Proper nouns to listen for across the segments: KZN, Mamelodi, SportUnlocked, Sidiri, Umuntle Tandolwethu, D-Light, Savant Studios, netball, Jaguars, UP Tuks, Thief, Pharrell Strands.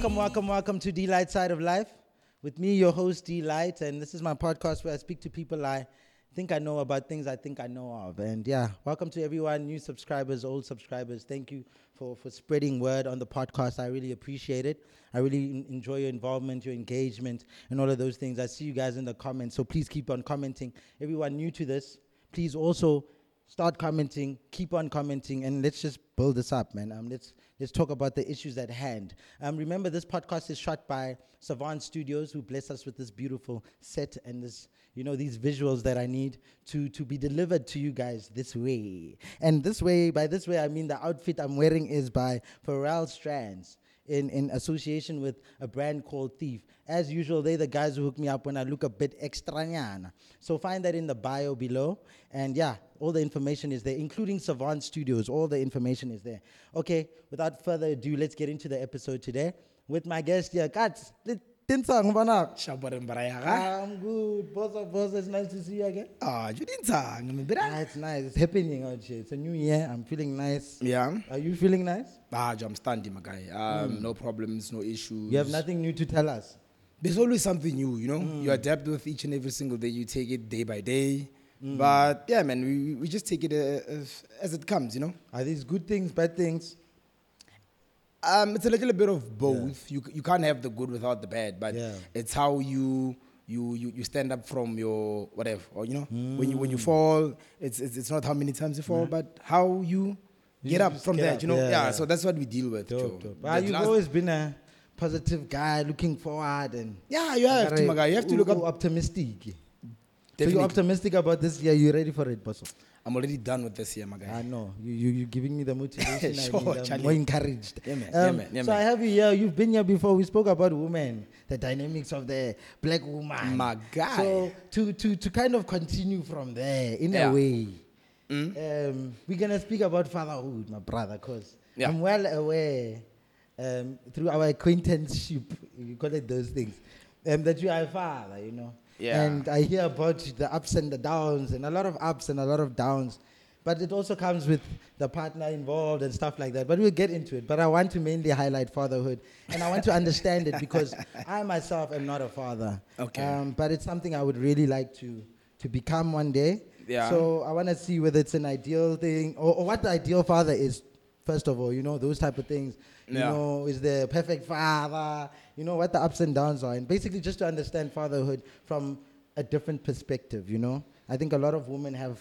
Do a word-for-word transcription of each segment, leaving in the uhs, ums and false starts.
Welcome, welcome, welcome to D-Light Side of Life. With me, your host, D-Light, and this is my podcast where I speak to people I think I know about things I think I know of. And yeah, welcome to everyone, new subscribers, old subscribers. Thank you for, for spreading word on the podcast. I really appreciate it. I really enjoy your involvement, your engagement, and all of those things. I see you guys in the comments, so please keep on commenting. Everyone new to this, please also start commenting, keep on commenting, and let's just build this up, man. Um, let's let's talk about the issues at hand. Um, remember, this podcast is shot by Savant Studios, who blessed us with this beautiful set and this, you know, these visuals that I need to to be delivered to you guys this way. And this way, by this way, I mean the outfit I'm wearing is by Pharrell Strands, in, in association with a brand called Thief. As usual, they're the guys who hook me up when I look a bit extrañana. So find that in the bio below. And yeah, all the information is there, including Savant Studios. All the information is there. Okay, without further ado, let's get into the episode today with my guest here. Katz, I'm good. Boss, boss, it's nice to see you again. Ah, you didn't ah, it's nice. It's happening out here. It's a new year. I'm feeling nice. Yeah. Are you feeling nice? Ah, I'm standing, my guy. Um, mm. No problems, no issues. You have nothing new to tell us. There's always something new, you know. Mm. You adapt with each and every single day. You take it day by day. Mm. But yeah, man, we we just take it uh, as it comes, you know. Are these good things, bad things? Um, it's a little bit of both. Yeah. You you can't have the good without the bad, but yeah. It's how you, you you you stand up from your whatever, or you know, mm. when you when you fall, it's it's, it's not how many times you fall, yeah. but how you, you get up from get that, up. you know. Yeah, yeah, yeah, so that's what we deal with. Dope, dope. But you've always been a positive guy, looking forward, and yeah, you have to, my guy. You have to look up optimistic. So you're optimistic about this year. You ready for it, Bosso? I'm already done with this year, my guy. I know. You, you, you're giving me the motivation. sure, I mean, more encouraged. Yeah, man. Um, yeah, man. Yeah, so man. I have you here. You've been here before. We spoke about women, the dynamics of the black woman. My guy. So to, to, to kind of continue from there, in yeah. a way, mm. um, we're going to speak about fatherhood, my brother, because yeah. I'm well aware um, through our acquaintanceship, you call it those things, um, that you are a father, you know. Yeah. And I hear about the ups and the downs, and a lot of ups and a lot of downs. But it also comes with the partner involved and stuff like that. But we'll get into it. But I want to mainly highlight fatherhood. And I want to understand it because I myself am not a father. Okay. Um, but it's something I would really like to, to become one day. Yeah. So I want to see whether it's an ideal thing or, or what the ideal father is. First of all, you know, those type of things, you yeah. know, is the perfect father, you know, what the ups and downs are. And basically just to understand fatherhood from a different perspective, you know. I think a lot of women have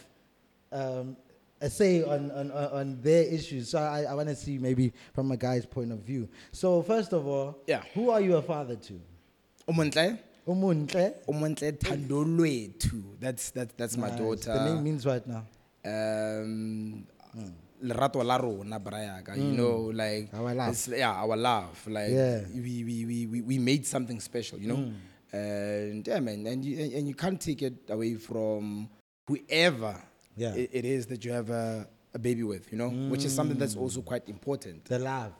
um, a say on, on, on their issues. So I, I want to see maybe from a guy's point of view. So first of all, yeah. who are you a father to? Umuntle. Umuntle. Umuntle Tandolwethu. That's, that, that's nice. My daughter. The name means what now? Um... Mm. You know, like our love. It's, yeah, our love. Like yeah. we, we, we, we made something special, you know. Mm. And yeah, man, and you and you can't take it away from whoever yeah. it, it is that you have a, a baby with, you know, mm. which is something that's also quite important. The love.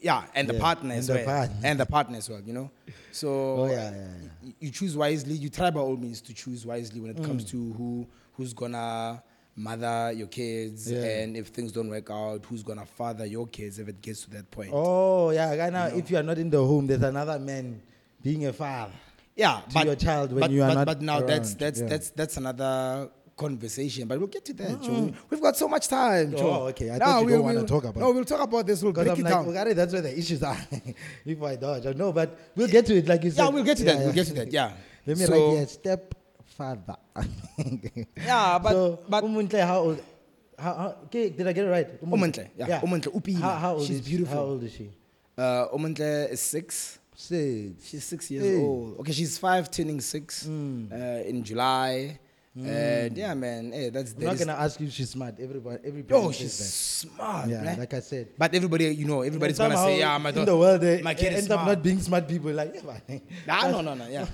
Yeah, and yeah. the partner as and well. The partner. And the partner as well, you know. So oh, yeah, yeah, yeah. You, you choose wisely. You try by all means to choose wisely when it mm. comes to who who's gonna mother your kids, yeah. and if things don't work out, who's gonna father your kids if it gets to that point? Oh, yeah. Now, you know? If you are not in the home, there's another man being a father. Yeah, to but, your child when but, you are but, not. But now around. that's that's yeah. that's that's another conversation. But we'll get to that. Mm. We've got so much time. Oh, okay. I no, thought you we'll, don't want to we'll, talk about. No, we'll talk about this. We'll break I'm it like, down. Well, that's where the issues are. if I dodge, no, but we'll get to it. Like you said. Yeah, we'll get to yeah, that. Yeah. We'll get to that. Yeah. Let me so, write here. Yeah, step. Father. yeah, but so, but Umuntle, how old? How, how, okay, did I get it right? Umuntle, yeah. yeah. Umuntle, Upi. How, how old She's is beautiful. How old is she? Uh, Umuntle is six. Six. She's six years hey. old. Okay, she's five, turning six mm. uh, in July. Mm. And yeah, man, hey, that's. That I'm not gonna ask you if she's smart. Everybody, everybody. Oh, she's that. smart. Yeah, right? Like I said. But everybody, you know, everybody's gonna say, yeah, my daughter. In the world, they my kid end up not being smart people. Like, yeah, nah, no, no, no, yeah.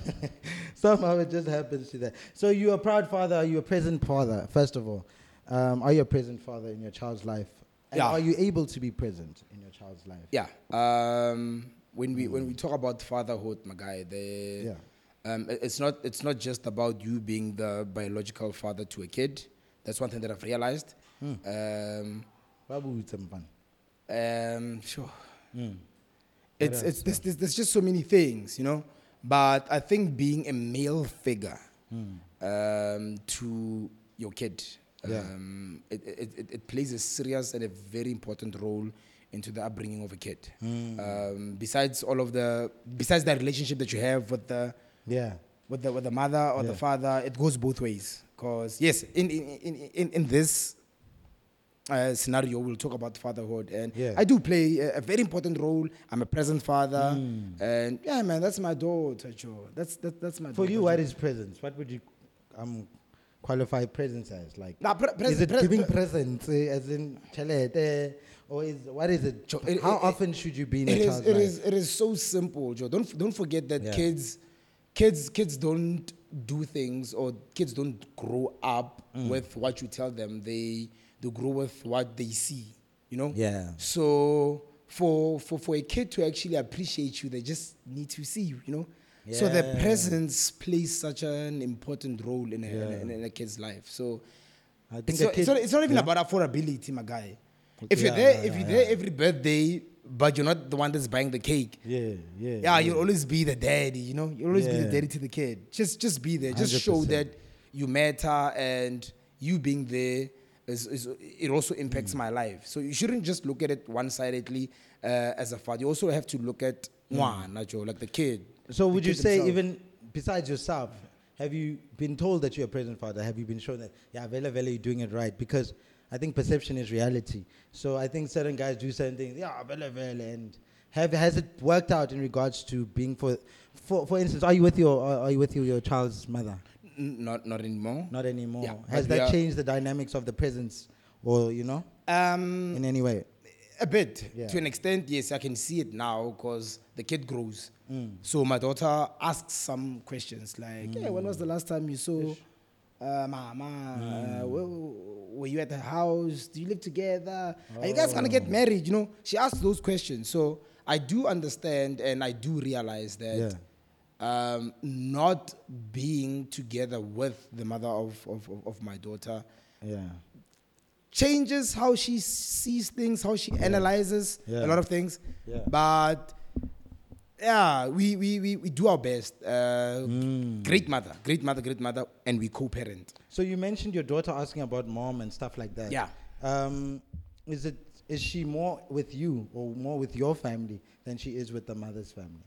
Somehow it just happens to that. So you're a proud father. Are you a present father? First of all, um, are you a present father in your child's life? And yeah. Are you able to be present in your child's life? Yeah. Um, when we mm. when we talk about fatherhood, my guy, they. Yeah. Um, it's not it's not just about you being the biological father to a kid. That's one thing that I've realized. Mm. Um, um, sure. Mm. It's it's there's, there's, there's just so many things, you know. But I think being a male figure mm. um, to your kid, yeah. um, it, it, it, it plays a serious and a very important role into the upbringing of a kid. Mm. Um, besides all of the, besides that relationship that you have with the, yeah, with the with the mother or yeah. the father, it goes both ways. Because yes, in in in in this uh, scenario, we'll talk about fatherhood, and yeah. I do play a, a very important role. I'm a present father, mm. and yeah, man, that's my daughter, Joe. That's that, that's my. For daughter. You, what is presence? What would you um qualify presence as? Like, nah, pre- present, is it pre- giving pre- presents uh, as in chalete? Or is, what is it? How it, it, often should you be in a child's life? It is, it is so simple, Joe. Don't don't forget that yeah. kids, kids, kids don't do things, or kids don't grow up mm. with what you tell them. They they grow with what they see. You know. Yeah. So for for for a kid to actually appreciate you, they just need to see you. You know. Yeah. So their presence plays such an important role in a, yeah. in, a in a kid's life. So I think so, kid, it's, not, it's not even yeah. about affordability, my guy. If yeah, you're there, yeah, if you're yeah. there every birthday, but you're not the one that's buying the cake. Yeah, yeah. Yeah, yeah. You'll always be the daddy, you know. You'll always yeah. be the daddy to the kid. Just, just be there. Just one hundred percent show that you matter, and you being there is, is it also impacts mm. my life. So you shouldn't just look at it one-sidedly uh, as a father. You also have to look at one, mm. like the kid. So would you say, himself. Even besides yourself, have you been told that you're a present father? Have you been shown that? Yeah, Vela Vela, you're doing it right, because I think perception is reality. So I think certain guys do certain things. Yeah, vele vele. And have has it worked out in regards to being for, for for instance, are you with your are you with your, your child's mother? Not not anymore. Not anymore. Yeah, has that are, changed the dynamics of the presence, or you know, um, in any way? A bit, yeah. to an extent. Yes, I can see it now because the kid grows. Mm. So my daughter asks some questions like, mm. "Hey, when was the last time you saw?" Uh, mama, mm. uh, were, were you at the house? Do you live together? Oh. Are you guys gonna get married? You know, she asks those questions. So I do understand, and I do realize that yeah. um, not being together with the mother of, of, of, of my daughter yeah. changes how she sees things, how she yeah. analyzes yeah. a lot of things. Yeah. But yeah, we, we, we, we do our best. Uh, mm. Great mother, great mother, great mother, and we co-parent. So you mentioned your daughter asking about mom and stuff like that. Yeah. Um, is it is she more with you or more with your family than she is with the mother's family?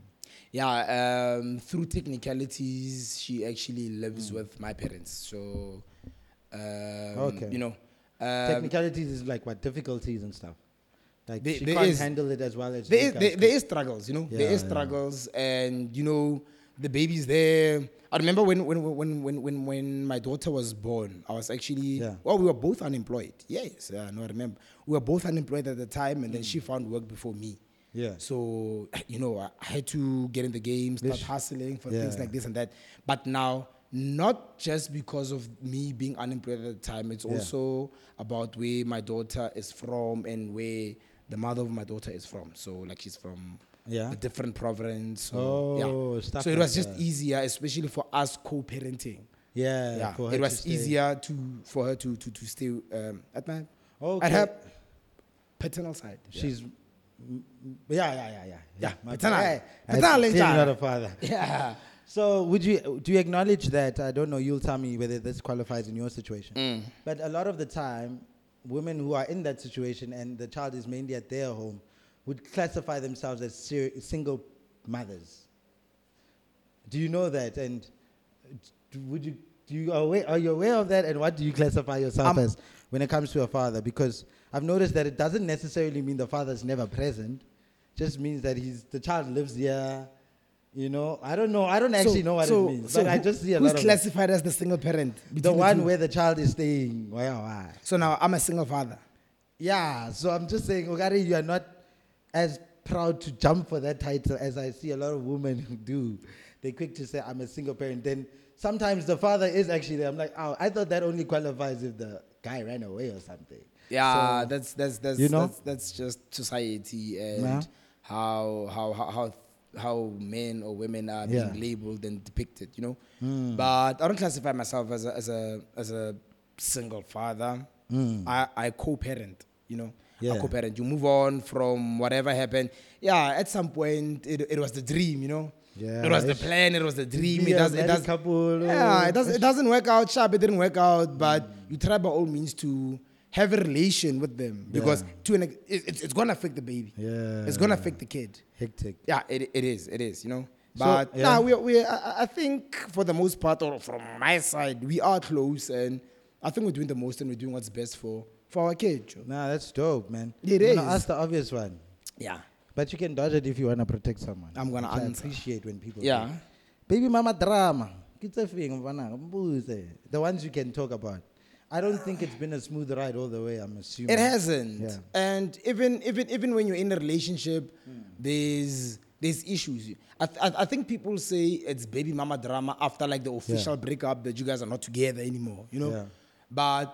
Yeah, um, through technicalities, she actually lives mm. with my parents. So, um, okay. you know. Um, technicalities is like what, difficulties and stuff? Like there, she there can't is, handle it as well as there, is, there, there is struggles, you know. Yeah, there is struggles, yeah. and you know the baby's there. I remember when when when when when, when my daughter was born, I was actually yeah. well, we were both unemployed. Yes, I know. I remember we were both unemployed at the time, and mm. then she found work before me. Yeah. So you know, I, I had to get in the game, start Lish. hustling for yeah. things like this and that. But now, not just because of me being unemployed at the time, it's yeah. also about where my daughter is from and where the mother of my daughter is from. So, like, she's from yeah. a different province. So, oh, yeah. stuff so it was like just that. easier, especially for us co-parenting. Yeah, yeah. For her it was to easier to for her to to to stay um, at my okay. at her paternal side. Yeah. She's yeah yeah yeah yeah yeah paternal yeah. paternal. Still not a father. Yeah. So would you do you acknowledge that? I don't know. You'll tell me whether this qualifies in your situation. Mm. But a lot of the time, women who are in that situation and the child is mainly at their home would classify themselves as ser- single mothers. Do you know that? And do, would you do you aware, are you aware of that? And what do you classify yourself um, as when it comes to a father? Because I've noticed that it doesn't necessarily mean the father is never present. Just means that he's the child lives here. You know, I don't know. I don't actually so, know what so, it means. So but who, I just see a who's lot of classified as the single parent? The one the where the child is staying. Wow, wow. So now I'm a single father. Yeah. So I'm just saying, Ogari, you are not as proud to jump for that title as I see a lot of women who do. They're quick to say, I'm a single parent. Then sometimes the father is actually there. I'm like, oh, I thought that only qualifies if the guy ran away or something. Yeah, so, that's that's that's, you know? that's that's just society and yeah. how how how. how how men or women are yeah. being labeled and depicted, you know. Mm. But I don't classify myself as a as a as a single father. Mm. I, I co-parent, you you know, yeah. a co-parent. You move on from whatever happened. Yeah, at some point, it, it was the dream, you know. Yeah, it was the plan. It was the dream. It does. It does. Couple, yeah, it does. It doesn't work out. Sharp. It didn't work out. But mm. you try by all means to have a relation with them because yeah. to an it, it's it's gonna affect the baby. Yeah, it's gonna affect the kid. Hectic. Yeah, it it is. It is. You know. But so, yeah. nah, we we I, I think for the most part, or from my side, we are close, and I think we're doing the most, and we're doing what's best for for our kid. Nah, that's dope, man. It I'm is. Gonna ask the obvious one. Yeah. But you can dodge it if you want to protect someone. I'm going to appreciate when people... Yeah. Play. Baby mama drama. The ones you can talk about. I don't think it's been a smooth ride all the way, I'm assuming. It hasn't. Yeah. And even even even when you're in a relationship, mm. there's there's issues. I, th- I think people say it's baby mama drama after like the official yeah. breakup that you guys are not together anymore, you know? Yeah. But...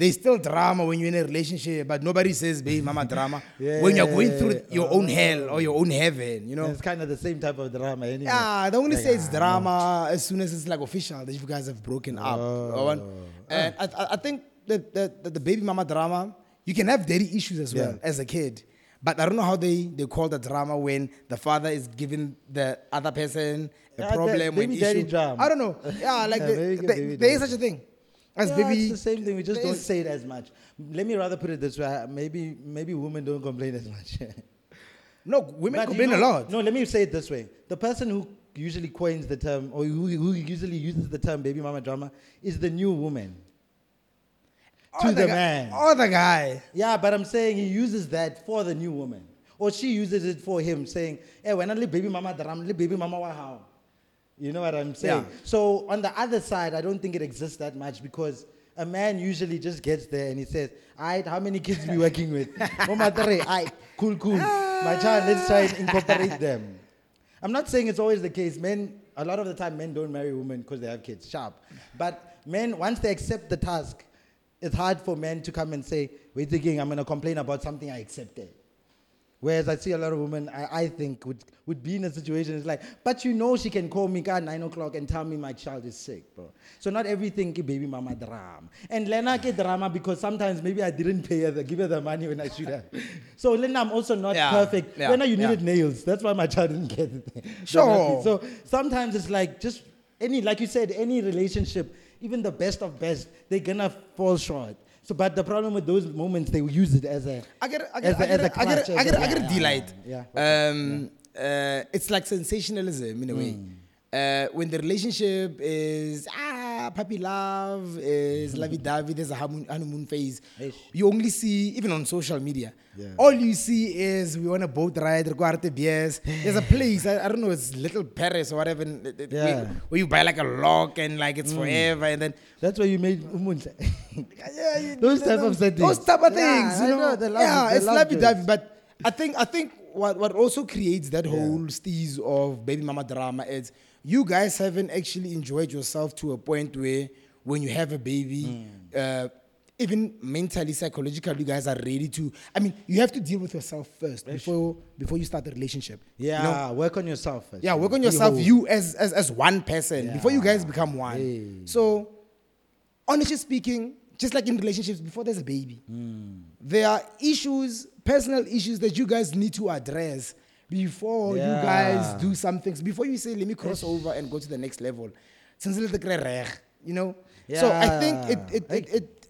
there's still drama when you're in a relationship, but nobody says, baby mama drama, yeah, when you're going through yeah, yeah. your own hell or your own heaven, you know? And it's kind of the same type of drama anyway. Yeah, they only like, say it's drama know. as soon as it's like official that you guys have broken up. Oh. And oh. I, I think that, that, that the baby mama drama, you can have daddy issues as yeah. well as a kid, but I don't know how they, they call the drama when the father is giving the other person a yeah, problem with issue. Drama. I don't know. Yeah, like yeah, the, the, the, there is such a thing. As yeah, baby, it's the same thing. We just don't say it as much. Let me rather put it this way. Maybe maybe women don't complain as much. No, women but complain you know, a lot. No, let me say it this way. The person who usually coins the term or who, who usually uses the term baby mama drama is the new woman. Or to the, the guy, man. Or the guy. Yeah, but I'm saying he uses that for the new woman. Or she uses it for him saying, hey, when I live baby mama drama, live baby mama wahao. You know what I'm saying? Yeah. So on the other side, I don't think it exists that much because a man usually just gets there and he says, all right, how many kids are we working with? Oh, matare, all right, cool, cool. My child, let's try and incorporate them. I'm not saying it's always the case. Men, a lot of the time, men don't marry women because they have kids, sharp. But men, once they accept the task, it's hard for men to come and say, wait thinking I'm going to complain about something I accepted. Whereas I see a lot of women, I, I think, would, would be in a situation, it's like, but you know she can call me at nine o'clock and tell me my child is sick, bro. So not everything ki baby mama drama. And Lena ke drama because sometimes maybe I didn't pay her, the, give her the money when I should have. So Lena, I'm also not yeah, perfect. Yeah, Lena, you needed yeah. nails. That's why my child didn't get it. Sure. So sometimes it's like just any, like you said, any relationship, even the best of best, they're going to fall short. So, but the problem with those moments, they use it as a I get, I get, as a, I get, as a clutch, I get, I get, I get a D-Light. Yeah, yeah, um, yeah. Uh, it's like sensationalism in a mm. way. Uh, when the relationship is ah, puppy love, is lovey-dovey, there's a honeymoon phase. Eish. You only see, even on social media, yeah. all you see is we want a boat ride, there's a place, I, I don't know, it's Little Paris or whatever, yeah. where, where you buy like a lock and like it's mm. forever. And then that's why you made Umuntle. yeah, you, those type of settings. Those type of yeah, things, you know. know the love, yeah, the it's lovey-dovey, but I think, I think what, what also creates that yeah. whole steeze of baby mama drama is you guys haven't actually enjoyed yourself to a point where when you have a baby, mm. uh, even mentally, psychologically, you guys are ready to... I mean, you have to deal with yourself first before before you start the relationship. Yeah, you know? Work on yourself first. Yeah, work on yourself, you as, as, as one person, yeah. before you guys become one. Hey. So, honestly speaking, just like in relationships, before there's a baby, mm. there are issues, personal issues that you guys need to address before yeah. you guys do some things, before you say, let me cross over and go to the next level. You know? Yeah. So I think it, it, it, it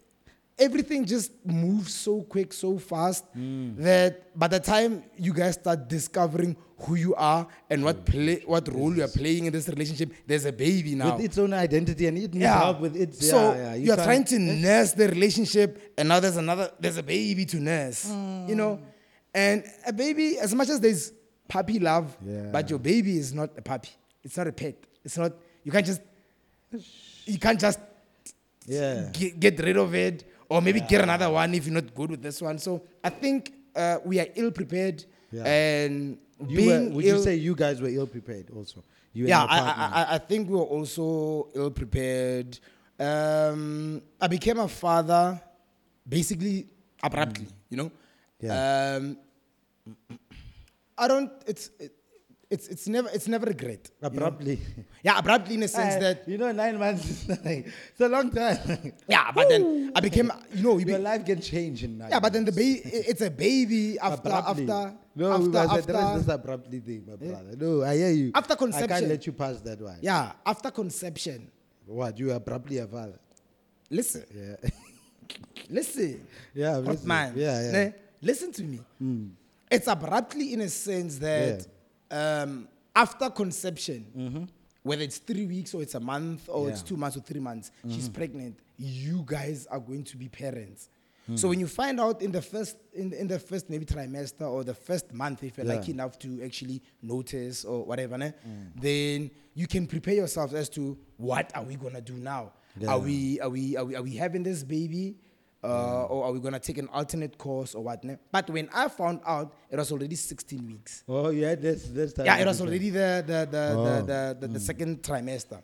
everything just moves so quick, so fast, mm. that by the time you guys start discovering who you are and what play, what role you are playing in this relationship, there's a baby now. With its own identity and it needs yeah. help with its... Yeah, so yeah, you you're trying to nurse the relationship and now there's another, there's a baby to nurse, mm. you know? And a baby, as much as there's puppy love, yeah. but your baby is not a puppy. It's not a pet. It's not, you can't just, you can't just yeah. get, get rid of it or maybe yeah. get another one if you're not good with this one. So I think uh, we are ill prepared yeah. and you being were, Would Ill, you say you guys were ill prepared also? You yeah, and your partner. I, I, I think we were also ill prepared. Um, I became a father basically abruptly, mm. you know? Yeah. Um, I don't, it's, it, It's it's never it's never regret. Abruptly. You know? Yeah, abruptly in a sense I, that you know, nine months is like, it's a long time. Yeah, but then I became you know you your be, life can change in nine. Yeah, months. But then the baby it's a baby after abruptly. after no, after, after this abruptly thing, my brother. Eh? No, I hear you. After conception, I can't let you pass that one. Yeah, after conception. What you abruptly a father? Listen. Yeah. Listen. Yeah, listen. Man. Yeah, yeah. Listen to me. Mm. It's abruptly in a sense that yeah. um, after conception, mm-hmm. whether it's three weeks or it's a month or yeah. it's two months or three months, mm-hmm. she's pregnant. You guys are going to be parents. Mm. So when you find out in the first, in, in the first maybe trimester or the first month, if you're yeah. lucky enough to actually notice or whatever, mm. then you can prepare yourself as to what are we gonna do now? Yeah. Are we are we are we are we having this baby? Uh, mm. Or are we going to take an alternate course or what? But when I found out, it was already sixteen weeks. Oh, yeah, that's... that's yeah, it was already the the the, oh. the, the, the, the mm. second trimester.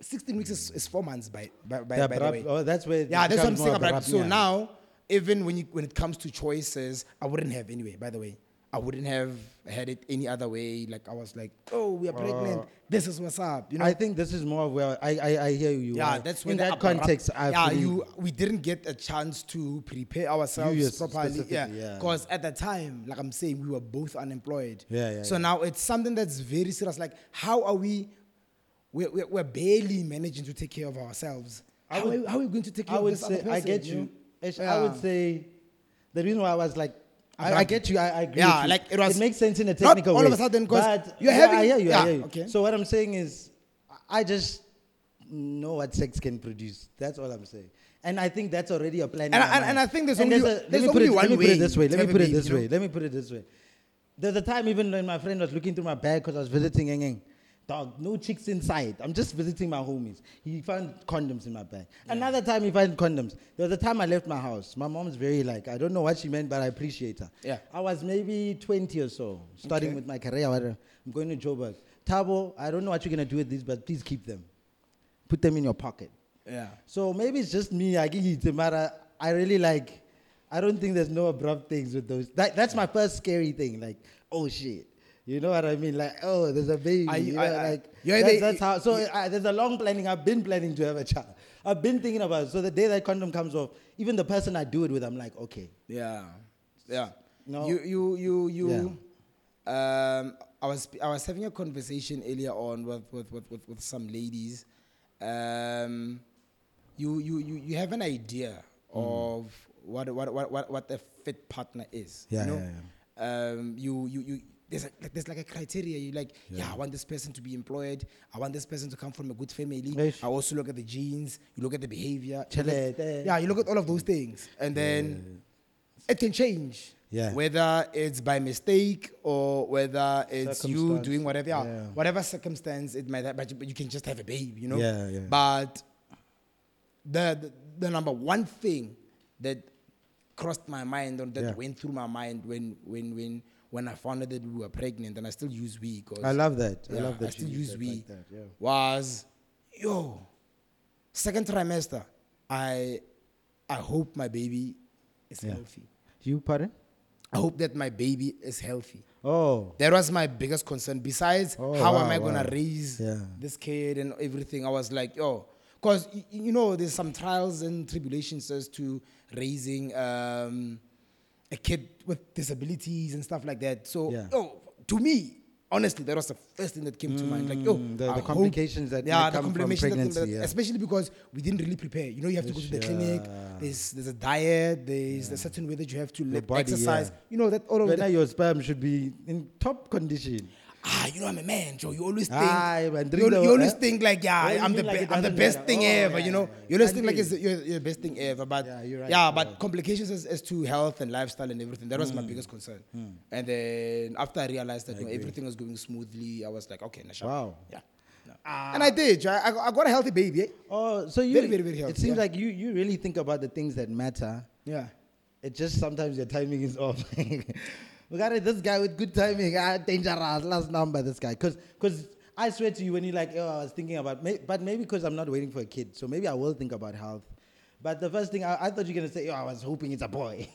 sixteen weeks is, is four months, by, by, by, yeah, by the way. Oh, that's where... Yeah, that's what I'm saying about... So yeah. now, even when, you, when it comes to choices, I wouldn't have anyway, by the way. I wouldn't have had it any other way. Like, I was like, oh, we are pregnant. Oh. This is what's up. You know? I think this is more where I, I, I hear you. Yeah, that's when in that context. I yeah, you, we didn't get a chance to prepare ourselves properly. Yeah, because yeah. at the time, like I'm saying, we were both unemployed. Yeah, yeah. So yeah. now it's something that's very serious. Like, how are we? We're, we're, we're barely managing to take care of ourselves. I how, would, are, how are we going to take care I would of this say, other person? I get you. you? Yeah. I would say the reason why I was like, I, I get you. I, I agree. Yeah, with you. Like it, was it makes sense in a technical all way. All of a sudden, because you're having. Yeah, yeah, you, yeah. yeah you. Okay. So what I'm saying is, I just know what sex can produce. That's all I'm saying, and I think that's already a plan. And I, and I think there's and only there's a, there's let me only put it, one let me way. Put it this way. Let me put it this way. Know? Let me put it this way. There's a time even when my friend was looking through my bag because I was visiting Engeng. Dog, no chicks inside. I'm just visiting my homies. He found condoms in my bag. Yeah. Another time he found condoms. There was a time I left my house. My mom's very like, I don't know what she meant, but I appreciate her. Yeah. I was maybe twenty or so, starting okay. with my career. I'm going to Joburg. Tabo, I don't know what you're going to do with these, but please keep them. Put them in your pocket. Yeah. So maybe it's just me. I I really like, I don't think there's no abrupt things with those. That, that's my first scary thing. Like, oh shit. You know what I mean? Like, oh, there's a baby. I, you know, I, like, yeah, that's, they, that's how. So yeah. I, there's a long planning. I've been planning to have a child. I've been thinking about it. So the day that condom comes off, even the person I do it with, I'm like, okay. Yeah, yeah. No, you, you, you, you. Yeah. Um, I was, I was having a conversation earlier on with, with, with, with, with some ladies. Um, you, you, you, you have an idea mm. of what, what, what, what, what a fit partner is. Yeah, you know? yeah, yeah. Um, you, you, you. There's, a, like, there's like a criteria. You like, yeah. yeah, I want this person to be employed. I want this person to come from a good family. Eish. I also look at the genes. You look at the behavior. Chale, look, de- yeah, you look at all of those things. And then yeah. it can change. Yeah. Whether it's by mistake or whether it's you doing whatever. Yeah. Yeah. Whatever circumstance it might have. But you, but you can just have a baby, you know? Yeah, yeah. But the, the, the number one thing that crossed my mind or that yeah. went through my mind when when when... when I found out that we were pregnant, and I still use we. Cause I love that. Yeah, I love that. I still use that we. Like that, yeah. Was, yo, second trimester, I I hope my baby is yeah. healthy. You, pardon? I hope that my baby is healthy. Oh. That was my biggest concern. Besides, oh, how wow, am I wow. going to raise yeah. this kid and everything? I was like, yo. Because, y- you know, there's some trials and tribulations as to raising... Um, a kid with disabilities and stuff like that. So, yeah. oh, to me, honestly, that was the first thing that came mm, to mind. Like, oh, the, the complications that yeah, come the from pregnancy, that, yeah. especially because we didn't really prepare. You know, you have to go to the yeah. clinic. There's there's a diet. There's yeah. a certain way that you have to live, body, exercise. Yeah. You know that all of that. Your sperm should be in top condition. Ah, you know, I'm a man, Joe. You always think, ah, you, the, you always eh? think like, yeah, well, I'm, the like be- I'm the best matter. thing oh, ever, yeah, you know. Yeah, yeah. You always and think like it's you're, you're the best thing ever. But yeah, you're right, yeah you're but right. complications as, as to health and lifestyle and everything, that was mm. my biggest concern. Mm. And then after I realized that I no, everything was going smoothly, I was like, okay, Nasha. Wow. Yeah. No. Uh, and I did. I, I got a healthy baby. Eh? Oh, so you, very, very, very healthy. It seems yeah. like you, you really think about the things that matter. Yeah. It just sometimes your timing is off. We got it, this guy with good timing. Ah, dangerous. Last number, this guy. Because because I swear to you, when you're like, oh, I was thinking about... May, but maybe because I'm not waiting for a kid. So maybe I will think about health. But the first thing, I, I thought you were going to say, oh, I was hoping it's a boy.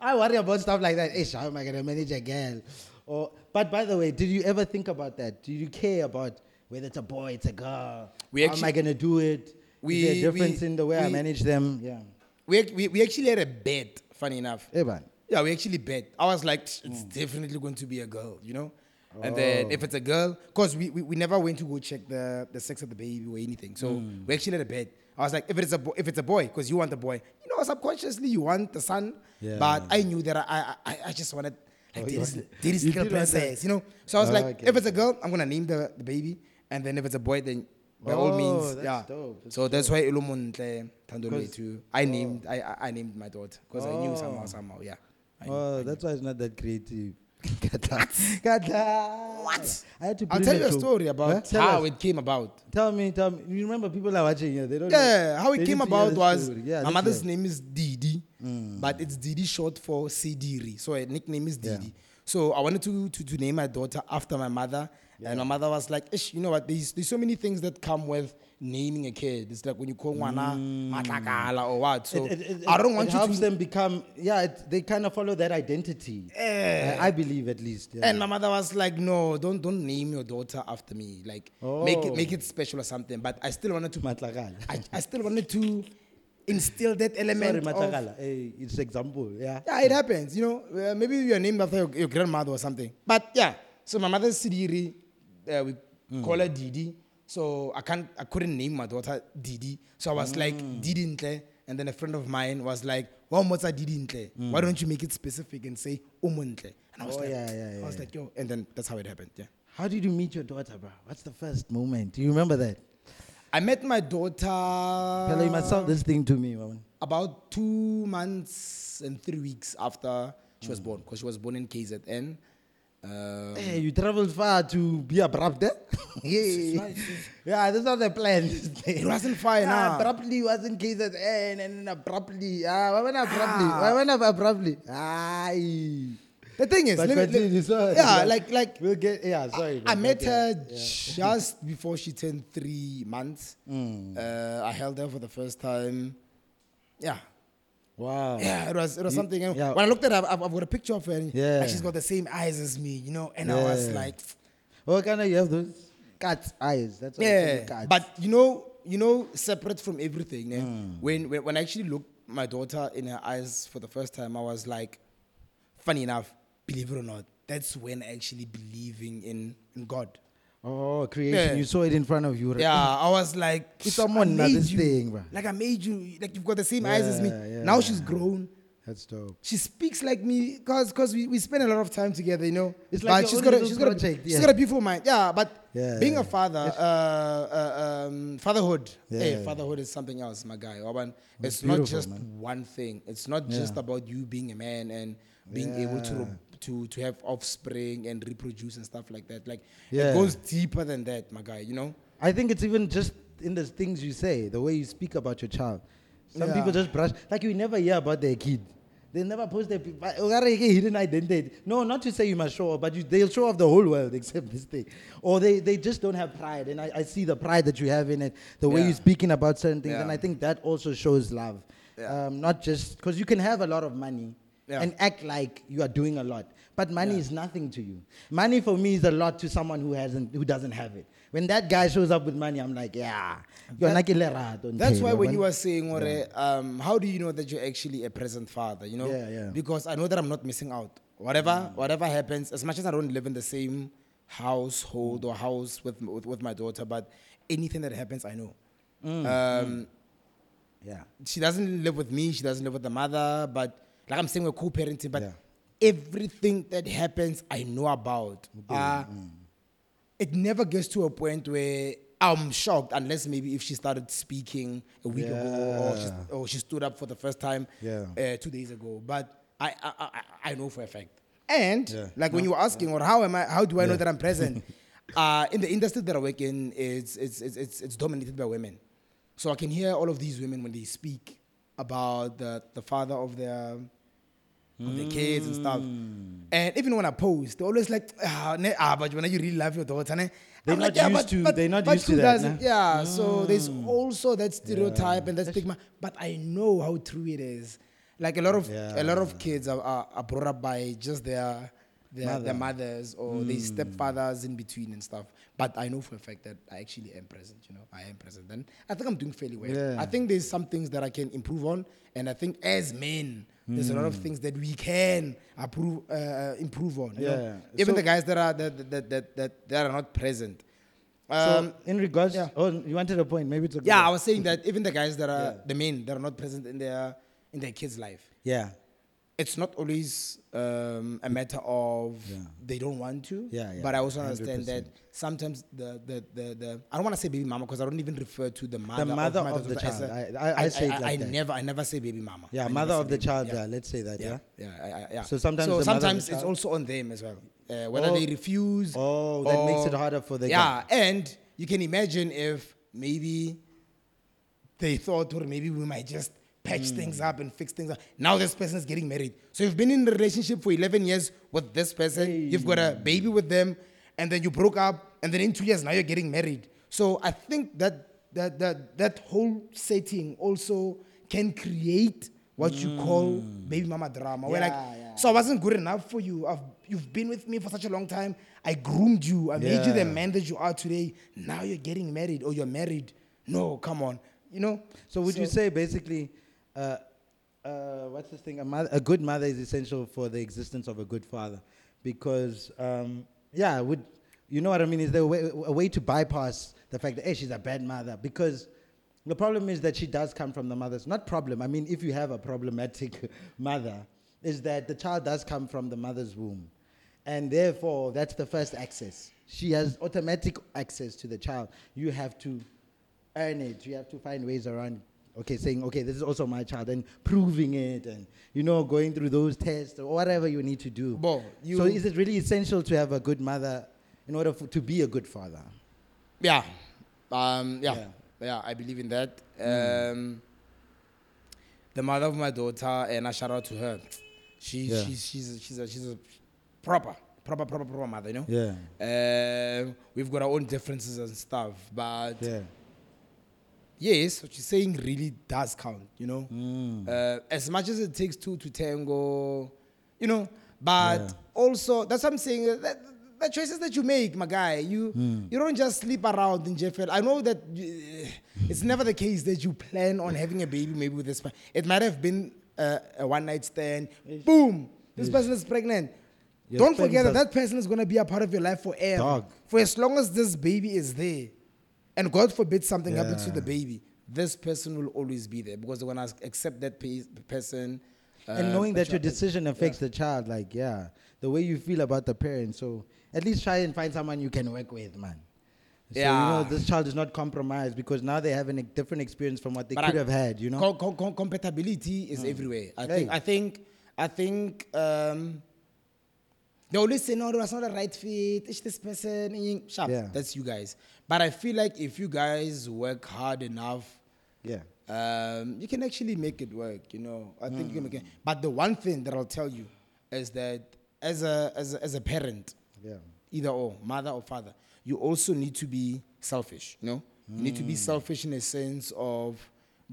I worry about stuff like that. Ish, how am I going to manage a girl? Or, but by the way, did you ever think about that? Do you care about whether it's a boy, it's a girl? We How actually, am I going to do it? We, Is there a difference we, in the way we, I manage them? Yeah. We, we we actually had a bet, funny enough. Evan. Yeah, we actually bet. I was like, it's mm. definitely going to be a girl, you know? Oh. And then if it's a girl, because we, we, we never went to go check the, the sex of the baby or anything. So mm. we actually had a bet. I was like, if it's a bo- if it's a boy, because you want a boy, you know, subconsciously you want the son. Yeah. But I knew that I I, I just wanted like oh, there is there is little princess, you know. So I was oh, like, okay. if it's a girl, I'm gonna name the, the baby, and then if it's a boy, then by oh, all means, that's yeah. Dope. That's so dope. That's why Umuntle Tandolwethu. I named oh. I I named my daughter because oh. I knew somehow somehow yeah. I oh, knew, that's why it's not that creative. What? I had to I'll tell you a story about huh? how us. it came about. Tell me, tell me. You remember people are watching here. They don't yeah, know. How it came about was yeah, my mother's it. name is Didi, mm. but it's Didi short for Sidiri. So her nickname is Didi. Yeah. So I wanted to, to, to name my daughter after my mother. Yeah. And my mother was like, you know what? There's, there's so many things that come with naming a kid. It's like when you call Wana, mm. Matakala or what. So it, it, it, I don't want it you helps to... them become... Yeah, it, they kind of follow that identity. Eh. I, I believe at least. Yeah. And my mother was like, no, don't don't name your daughter after me. Like, oh. make it make it special or something. But I still wanted to... Matakala. I, I still wanted to instill that element Sorry, Matakala. Of... Hey, it's example, yeah. Yeah, it happens, you know. Uh, maybe you're named after your, your grandmother or something. But yeah, so my mother's Sidiri. Uh, we mm. call her Didi. So I can't, I couldn't name my daughter Didi. So I was mm. like, Didi Ntle. And then a friend of mine was like, well, what's a Didi Ntle? Mm. Why don't you make it specific and say Umuntle? And I was oh, like, yeah, yeah, I yeah. was like, yo. And then that's how it happened. Yeah. How did you meet your daughter, bro? What's the first moment? Do you remember that? I met my daughter. Pele, you must sell this thing to me, man. About two months and three weeks after she mm. was born, because she was born in K Z N. Um, hey, you traveled far to be abrupted? yeah, yeah, that's not the plan. It wasn't far enough. Abruptly wasn't K Z N, and abruptly. Ah, why went abruptly? Why went abruptly? Aye. The thing is, let me, continue, let, sorry, yeah, sorry. like, like, we'll get, yeah, sorry. I, I met her yeah. just before she turned three months. Mm. Uh, I held her for the first time. Yeah. Wow. Yeah, it was it was you, something. Yeah. When I looked at her, I've, I've got a picture of her. And yeah. And she's got the same eyes as me, you know. And yeah. I was like, well, kind of you have those cat's eyes. That's what yeah. I cats. But you know, you know, separate from everything. Yeah? Mm. When, when when I actually looked my daughter in her eyes for the first time, I was like, funny enough, believe it or not, that's when actually believing in, in God. Oh, creation. Yeah. You saw it in front of you. Right? Yeah, I was like, it's someone made this you. Thing, bro. Like, I made you. Like, you've got the same yeah, eyes as me. Yeah, now yeah. she's grown. That's dope. She speaks like me because because we, we spend a lot of time together, you know. It's like she's got, a, she's, got a, yeah. she's got a beautiful mind. Yeah, but yeah, being yeah. a father, uh, uh, um, fatherhood. Yeah, hey, yeah, fatherhood yeah. is something else, my guy. It's, it's not just man. one thing. It's not yeah. just about you being a man and being yeah. able to... To, to have offspring and reproduce and stuff like that. Like, yeah. it goes deeper than that, my guy, you know? I think it's even just in the things you say, the way you speak about your child. Some yeah. people just brush. Like, you never hear about their kid. They never post their hidden identity. No, not to say you must show up, but you, they'll show off the whole world except this thing. Or they, they just don't have pride. And I, I see the pride that you have in it, the way yeah. you're speaking about certain things. Yeah. And I think that also shows love. Yeah. Um, not just, because you can have a lot of money yeah. and act like you are doing a lot. But money yeah. is nothing to you. Money for me is a lot to someone who hasn't, who doesn't have it. When that guy shows up with money, I'm like, yeah. That, don't that's why when you were saying, yeah. um, how do you know that you're actually a present father? You know, yeah, yeah. because I know that I'm not missing out. Whatever, mm. whatever happens, as much as I don't live in the same household mm. or house with, with with my daughter, but anything that happens, I know. Mm. Um, mm. Yeah, she doesn't live with me. She doesn't live with the mother. But like I'm saying, we're co-parenting, but. Yeah. Everything that happens, I know about. Okay. Uh, mm. It never gets to a point where I'm shocked, unless maybe if she started speaking a week yeah. ago or she, or she stood up for the first time yeah. uh, two days ago. But I, I, I, I know for a fact. And yeah. like no. when you were asking, yeah. or how am I? How do I yeah. know that I'm present? uh, in the industry that I work in, it's it's it's it's dominated by women. So I can hear all of these women when they speak about the the father of their. Of mm. the kids and stuff, and even when I post, they're always like, "Ah, ne, ah but when you really love your daughter, ne? They're, not, like, yeah, used but, to, but, they're not used to. They're not used to that. Nah? Yeah. Mm. So there's also that stereotype yeah. and that stigma. But I know how true it is. Like a lot of yeah. a lot of kids are, are, are brought up by just their their, Mother. their mothers or mm. their stepfathers in between and stuff. But I know for a fact that I actually am present, you know, I am present. And I think I'm doing fairly well. Yeah. I think there's some things that I can improve on. And I think as men, mm. there's a lot of things that we can approve, uh, improve on. You yeah. know? Even so the guys that are that that that, that, that are not present. Um, so in regards, yeah. oh, you wanted a point, maybe. To yeah, go. I was saying that even the guys that are yeah. the men that are not present in their in their kids' life. Yeah. It's not always um, a matter of yeah. they don't want to, yeah, yeah, but I also understand one hundred percent that sometimes the, the, the, the I don't want to say baby mama because I don't even refer to the mother, the mother of, of the child. I, I, I say I, it like I that. Never, I never say baby mama. Yeah, I mother of the child, yeah. yeah, let's say that, yeah? Yeah, yeah. yeah, yeah. So sometimes, so sometimes it's also on them as well, uh, whether oh, they refuse. Oh, that or, makes it harder for the Yeah, guy. And you can imagine if maybe they thought, or maybe we might just patch mm. things up and fix things up. Now this person is getting married. So you've been in a relationship for eleven years with this person. Hey. You've got a baby with them. And then you broke up. And then in two years, now you're getting married. So I think that that that, that whole setting also can create what mm. you call baby mama drama. Yeah, where like, yeah. so I wasn't good enough for you. I've, you've been with me for such a long time. I groomed you. I yeah. made you the man that you are today. Now you're getting married or you're married. No, come on. You know? So would so, you say basically... Uh, uh, what's this thing? A, mother, a good mother is essential for the existence of a good father, because um, yeah, would you know what I mean? Is there a way, a way to bypass the fact that hey, she's a bad mother? Because the problem is that she does come from the mother's. Not problem. I mean, if you have a problematic mother, is that the child does come from the mother's womb, and therefore that's the first access. She has automatic access to the child. You have to earn it. You have to find ways around it. Okay, saying, okay, this is also my child, and proving it, and, you know, going through those tests, or whatever you need to do. Bo, you so is it really essential to have a good mother in order for, to be a good father? Yeah. Um, yeah. yeah. Yeah, I believe in that. Mm. Um, the mother of my daughter, and I shout out to her. She, yeah. she's, she's, she's, a, she's a proper, proper, proper, proper mother, you know? Yeah. Uh, we've got our own differences and stuff, but... Yeah. Yes, what you're saying really does count, you know. Mm. Uh, as much as it takes two to tango, you know. But yeah. also, that's what I'm saying. That, the choices that you make, my guy, you mm. you don't just sleep around in Jeffel. I know that uh, it's never the case that you plan on having a baby. Maybe with this, it might have been uh, a one night stand. Ish. Boom, this Ish. person is pregnant. Your don't forget that that person is gonna be a part of your life forever, dog. For as long as this baby is there. And God forbid something yeah. happens to the baby, this person will always be there because they want to accept that pe- person. Uh, and knowing that your decision affects yeah. the child, like, yeah, the way you feel about the parent. So at least try and find someone you can work with, man. So, yeah. you know, this child is not compromised because now they have a different experience from what they but could I, have had, you know? Co- co- co- compatibility is oh. everywhere. I hey. think, I think, I think, um, they always say, no, that's not the right fit. It's this person. Sharp. Yeah. That's you guys. But I feel like if you guys work hard enough, yeah, um, you can actually make it work, you know. I think mm. you can make it. But the one thing that I'll tell you is that as a, as a, as a parent, yeah. either or, mother or father, you also need to be selfish, you know. Mm. You need to be selfish in a sense of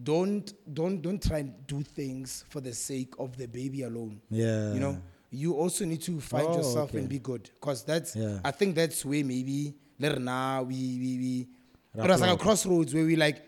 don't, don't, don't try and do things for the sake of the baby alone. Yeah. You know. You also need to find oh, yourself okay. and be good. Because that's, yeah. I think that's where maybe, now we, we, we, Rap it was like a crossroads where we like,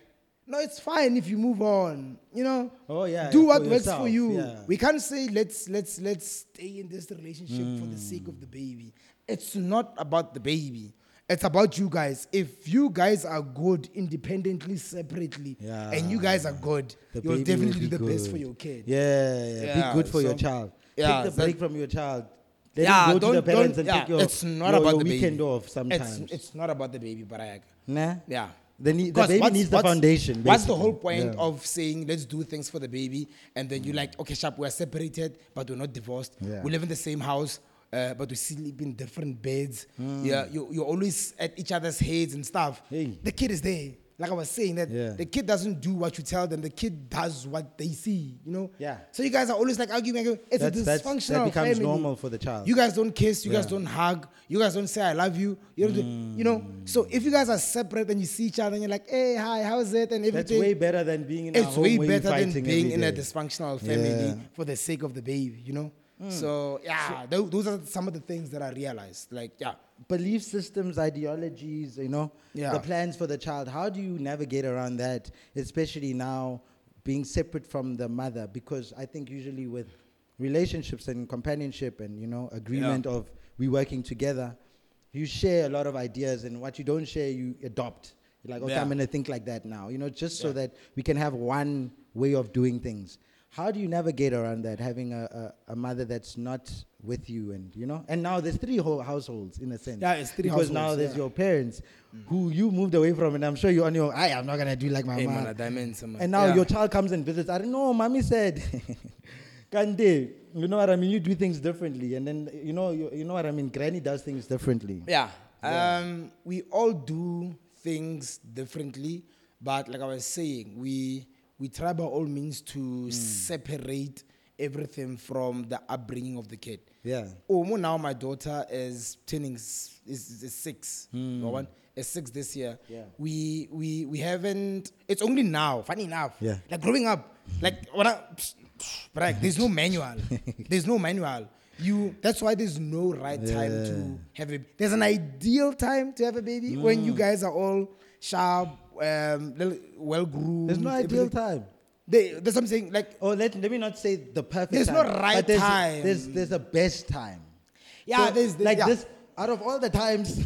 no, it's fine if you move on, you know? Oh, yeah. Do yeah, what for works yourself. for you. Yeah. We can't say, let's, let's, let's stay in this relationship mm. for the sake of the baby. It's not about the baby. It's about you guys. If you guys are good independently, separately, yeah. and you guys are good, the you'll definitely do the good. best for your kid. Yeah, yeah, yeah. Be good for so, your child. Yeah, take the break from your child. Let yeah, him go don't, to the parents and yeah, take your, it's not your, about your the weekend baby. off sometimes. It's, it's not about the baby, but I... Nah? Yeah. The, ne- the baby needs the foundation. Basically. What's the whole point yeah. of saying, let's do things for the baby, and then mm. you're like, okay, sharp, we're separated, but we're not divorced. Yeah. We live in the same house, uh, but we sleep in different beds. Mm. Yeah, you, you're always at each other's heads and stuff. Hey. The kid is there. Like I was saying, that yeah. the kid doesn't do what you tell them. The kid does what they see, you know? Yeah. So you guys are always like arguing. arguing. It's that's, a dysfunctional That becomes family. normal for the child. You guys don't kiss. You yeah. guys don't hug. You guys don't say, I love you. You, don't mm. do, you know? So if you guys are separate and you see each other and you're like, hey, hi, how's it? And everything. That's way better than being in a It's way better than being in a dysfunctional family yeah. for the sake of the baby, you know? Mm. So, yeah, th- those are some of the things that I realized. Like, yeah. Belief systems, ideologies, you know, yeah. the plans for the child. How do you navigate around that, especially now being separate from the mother? Because I think usually with relationships and companionship and, you know, agreement yeah. of we working together, you share a lot of ideas, and what you don't share, you adopt. You're like, okay, yeah. I'm going to think like that now, you know, just so yeah. that we can have one way of doing things. How do you navigate around that, having a, a, a mother that's not with you, and you know? And now there's three whole households in a sense. Yeah, it's three because households. Because now there's yeah. your parents, mm. who you moved away from, and I'm sure you're on your. I am not gonna do like my hey, mom. Man, and now yeah. your child comes and visits. I don't know. Mommy said, "Kande, you know what I mean? You do things differently, and then you know, you, you know what I mean? Granny does things differently." Yeah. yeah. Um, we all do things differently, but like I was saying, we. We try by all means to mm. separate everything from the upbringing of the kid. Yeah. Oh, now my daughter is turning is, is six. Mm. No one is six this year. Yeah. We we we haven't. It's only now. Funny enough. Yeah. Like growing up, like when I, psh, psh, like, there's no manual. There's no manual. You. That's why there's no right yeah. time to have a. There's an ideal time to have a baby mm. when you guys are all sharp. Um, well groomed. There's no ideal time. They, that's what I'm saying. Like, oh, let, let me not say the perfect. There's time, no right there's, time. There's there's the best time. Yeah, so there's, there's like yeah. this. Out of all the times,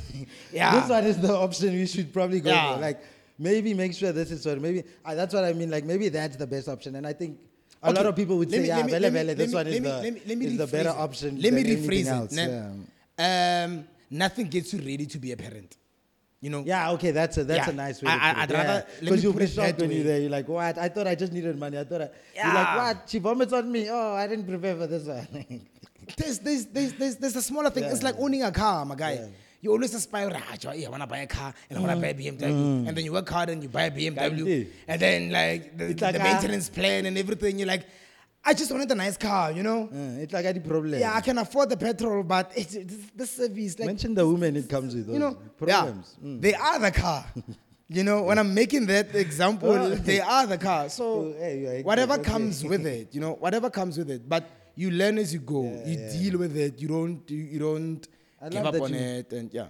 yeah, this one is the option we should probably go yeah. for. Like, maybe make sure this is sort of maybe uh, that's what I mean. Like, maybe that's the best option. And I think a okay. lot of people would let say, me, yeah, me, vele, vele, me, this one is me, the let me, let me is the better it. option. Let me rephrase it. Yeah. Um, nothing gets you ready to be a parent. You know, yeah, okay, that's a that's yeah. a nice way to I, put it. I'd rather because yeah. you were shocked when you're there. You're like, what? I thought I just needed money. I thought I, yeah. you're like, what? She vomits on me. Oh, I didn't prepare for this one. there's there's there's there's there's a smaller thing. Yeah. It's like owning a car, my guy. Yeah. You always aspire, ah, I wanna buy a car and I wanna mm. buy a B M W, mm. and then you work hard and you buy a B M W, and then like the, the, like the maintenance a- plan and everything. You're like, I just wanted a nice car, you know? Uh, it's like any problem. Yeah, I can afford the petrol, but it's, it's the service. Like, mention the woman it comes with, those you know, problems. Yeah, mm. They are the car. You know, when I'm making that example, well, they are the car. So well, yeah, whatever okay. comes with it, you know, whatever comes with it. But you learn as you go. Yeah, you yeah. deal with it. You don't, you, you don't I give up on you, it. And yeah.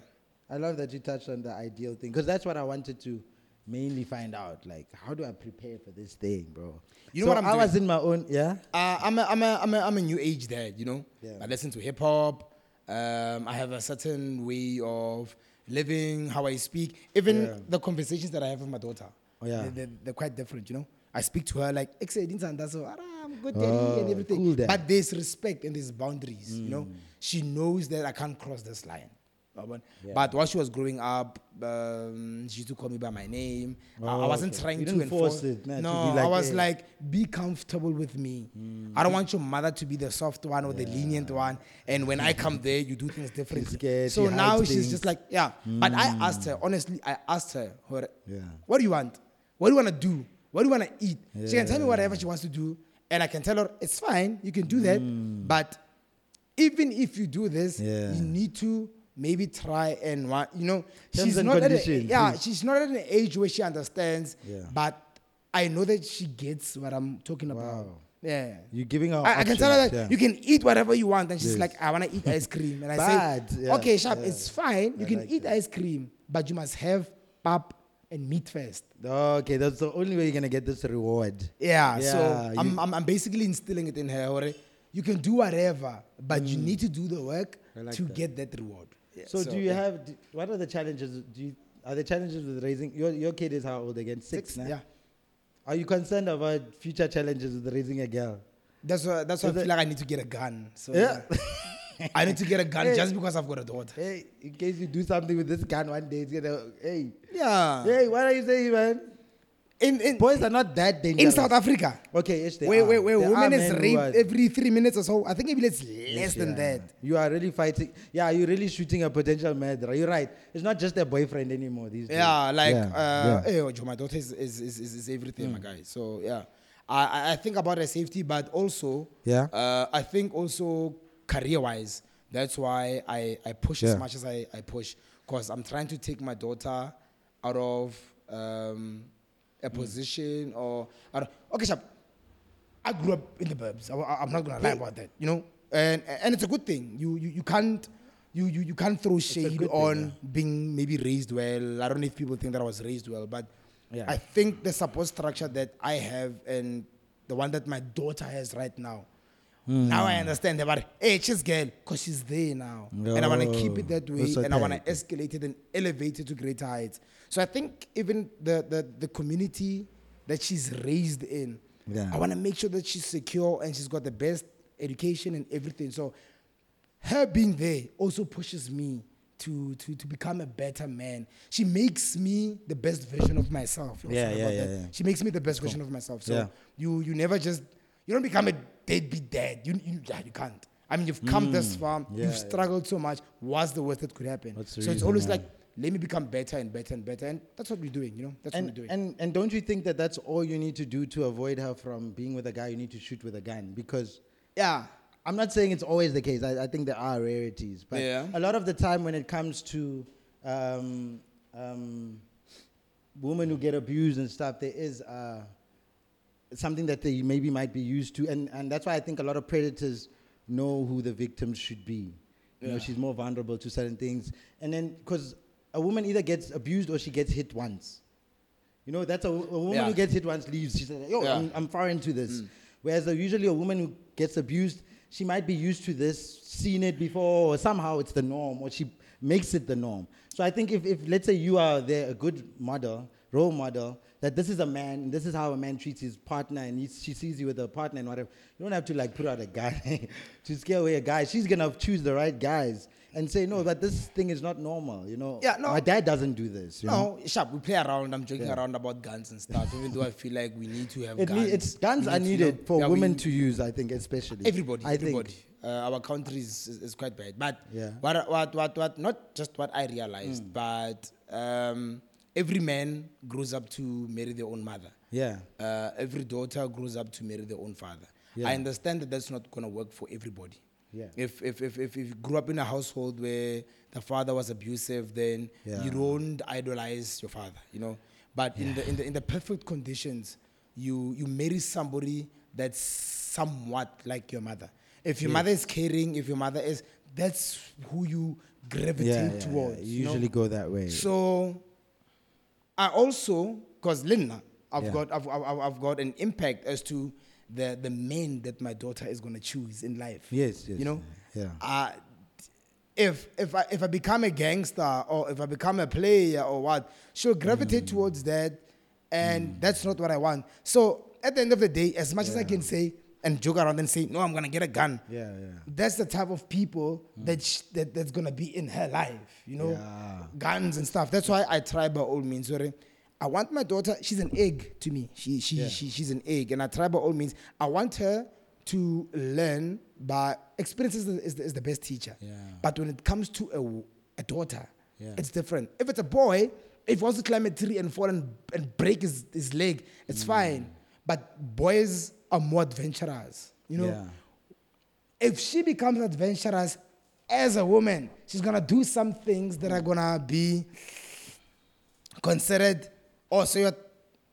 I love that you touched on the ideal thing, because that's what I wanted to mainly find out, like, how do I prepare for this thing, bro? You know so what I'm I doing? I was in my own, yeah? Uh, I'm, a, I'm, a, I'm, a, I'm a new age dad, you know? Yeah. I listen to hip-hop. Um, I have a certain way of living, how I speak. Even yeah. the conversations that I have with my daughter, oh, yeah. they, they're, they're quite different, you know? I speak to her like, I'm good daddy oh, and everything. Cool dad. But there's respect and there's boundaries, mm. you know? She knows that I can't cross this line. Yeah. But while she was growing up, um, she used to call me by my name. Oh, I, I wasn't okay. trying you didn't to enforce it. Man, no, like, I was hey. like, be comfortable with me. Mm. I don't want your mother to be the soft one or yeah. the lenient one. And when I come there, you do things differently. Scared, so now she's things. just like, yeah. Mm. But I asked her, honestly, I asked her, her yeah. what do you want? What do you want to do? What do you want to eat? Yeah. She can tell me whatever she wants to do. And I can tell her, it's fine, you can do that. Mm. But even if you do this, yeah. you need to maybe try and want, you know, she's not, at a, yeah, she's not at an age where she understands, yeah. but I know that she gets what I'm talking wow. about. Yeah. You're giving her I, options, I can tell her that yeah. you can eat whatever you want, and she's yes. like, I want to eat ice cream. And I Bad. say, yeah. okay, sharp, yeah. it's fine, you I can like eat that. ice cream, but you must have pap and meat first. Okay, that's the only way you're going to get this reward. Yeah, yeah so you, I'm, I'm, I'm basically instilling it in her already. You can do whatever, but mm. you need to do the work like to that. get that reward. Yeah, so, so do you yeah. have, do, what are the challenges? Do you, are there challenges with raising, your your kid is how old again? Six, Six now? Yeah. Are you concerned about future challenges with raising a girl? That's why that's why I feel like I need to get a gun. So yeah. yeah. I need to get a gun hey. just because I've got a daughter. Hey, in case you do something with this gun one day, it's gonna, hey. Yeah. Hey, what are you saying, man? In, in, Boys are not that dangerous. In South Africa. Okay, yes, they where, are. Where, where women is raped are... every three minutes or so. I think maybe it's less yes, than yeah. that. You are really fighting. Yeah, you're really shooting a potential murderer. You're right. It's not just a boyfriend anymore these days. Yeah, like, yeah. Uh, yeah. Hey, my daughter is, is, is, is everything, mm. my guy. So, yeah. I, I think about her safety, but also, yeah. uh, I think also career-wise, that's why I, I push yeah. as much as I, I push. Because I'm trying to take my daughter out of... Um, a position mm. or, or okay, Shab, I grew up in the burbs. I, I, I'm not gonna lie about that. You know, and and it's a good thing. You you, you can't you, you you can't throw shade on thing, yeah. being maybe raised well. I don't know if people think that I was raised well, but yeah. I think the support structure that I have and the one that my daughter has right now. Mm. Now I understand about, hey, she's girl, because she's there now. No. And I want to keep it that way, okay. and I want to escalate it and elevate it to greater heights. So I think even the the, the community that she's raised in, yeah. I want to make sure that she's secure and she's got the best education and everything. So her being there also pushes me to to to become a better man. She makes me the best version of myself. Yeah, yeah, yeah, yeah. She makes me the best cool. version of myself. So yeah. you you never just, you don't become a deadbeat dad. You, you you can't. I mean, you've come mm, this far. Yeah, you've struggled yeah. so much. What's the worst that could happen? What's the so reason, it's always yeah. like, let me become better and better and better. And that's what we're doing, you know? That's and, what we're doing. And and don't you think that that's all you need to do to avoid her from being with a guy you need to shoot with a gun? Because, yeah, I'm not saying it's always the case. I, I think there are rarities. But yeah. a lot of the time when it comes to um, um, women who get abused and stuff, there is... Uh, something that they maybe might be used to. And, and that's why I think a lot of predators know who the victims should be. You yeah. know, she's more vulnerable to certain things. And then, because a woman either gets abused or she gets hit once. You know, that's a, a woman yeah. who gets hit once leaves. She says, yo, yeah. I'm, I'm foreign to this. Mm. Whereas uh, usually a woman who gets abused, she might be used to this, seen it before, or somehow it's the norm, or she makes it the norm. So I think if, if let's say you are there, a good model, role model, that this is a man, this is how a man treats his partner, and he, she sees you with a partner and whatever. You don't have to like put out a guy to scare away a guy. She's gonna choose the right guys and say, no, but this thing is not normal, you know. Yeah, no. My dad doesn't do this. You no, know? Sharp. We play around. I'm joking yeah. around about guns and stuff, even though I feel like we need to have it guns. Ne- it's guns need are needed for yeah, women we, to use, I think, especially. Everybody, I everybody. Think. Uh, our country is, is, is quite bad, but yeah. what, what, what, what? Not just what I realized, mm. but. Um, Every man grows up to marry their own mother. Yeah. Uh, every daughter grows up to marry their own father. Yeah. I understand that that's not going to work for everybody. Yeah. If, if if if if you grew up in a household where the father was abusive, then yeah. you don't idolize your father, you know. But yeah. in the in the in the perfect conditions, you you marry somebody that's somewhat like your mother. If your yes. mother is caring, if your mother is, that's who you gravitate yeah, yeah, towards. Yeah. You, you usually know? Go that way. So. I also, because Linda, I've yeah. got, I've, I've, I've got an impact as to the the men that my daughter is gonna choose in life. Yes, yes. You know, yeah. Uh, if if I if I become a gangster or if I become a player or what, she'll gravitate mm. towards that, and mm. that's not what I want. So at the end of the day, as much yeah. as I can say and joke around and say, no, I'm gonna get a gun. Yeah, yeah. That's the type of people mm. that, sh- that that's gonna be in her life, you know, yeah. guns and stuff. That's why I try by all means. I want my daughter. She's an egg to me. She she, yeah. she she's an egg, and I try by all means. I want her to learn by experience is the, is the, is the best teacher. Yeah. But when it comes to a, a daughter, yeah. it's different. If it's a boy, if he wants to climb a tree and fall and, and break his, his leg, it's mm. fine. But boys are more adventurous, you know? Yeah. If she becomes adventurous as a woman, she's gonna do some things that are gonna be considered, oh, so you're,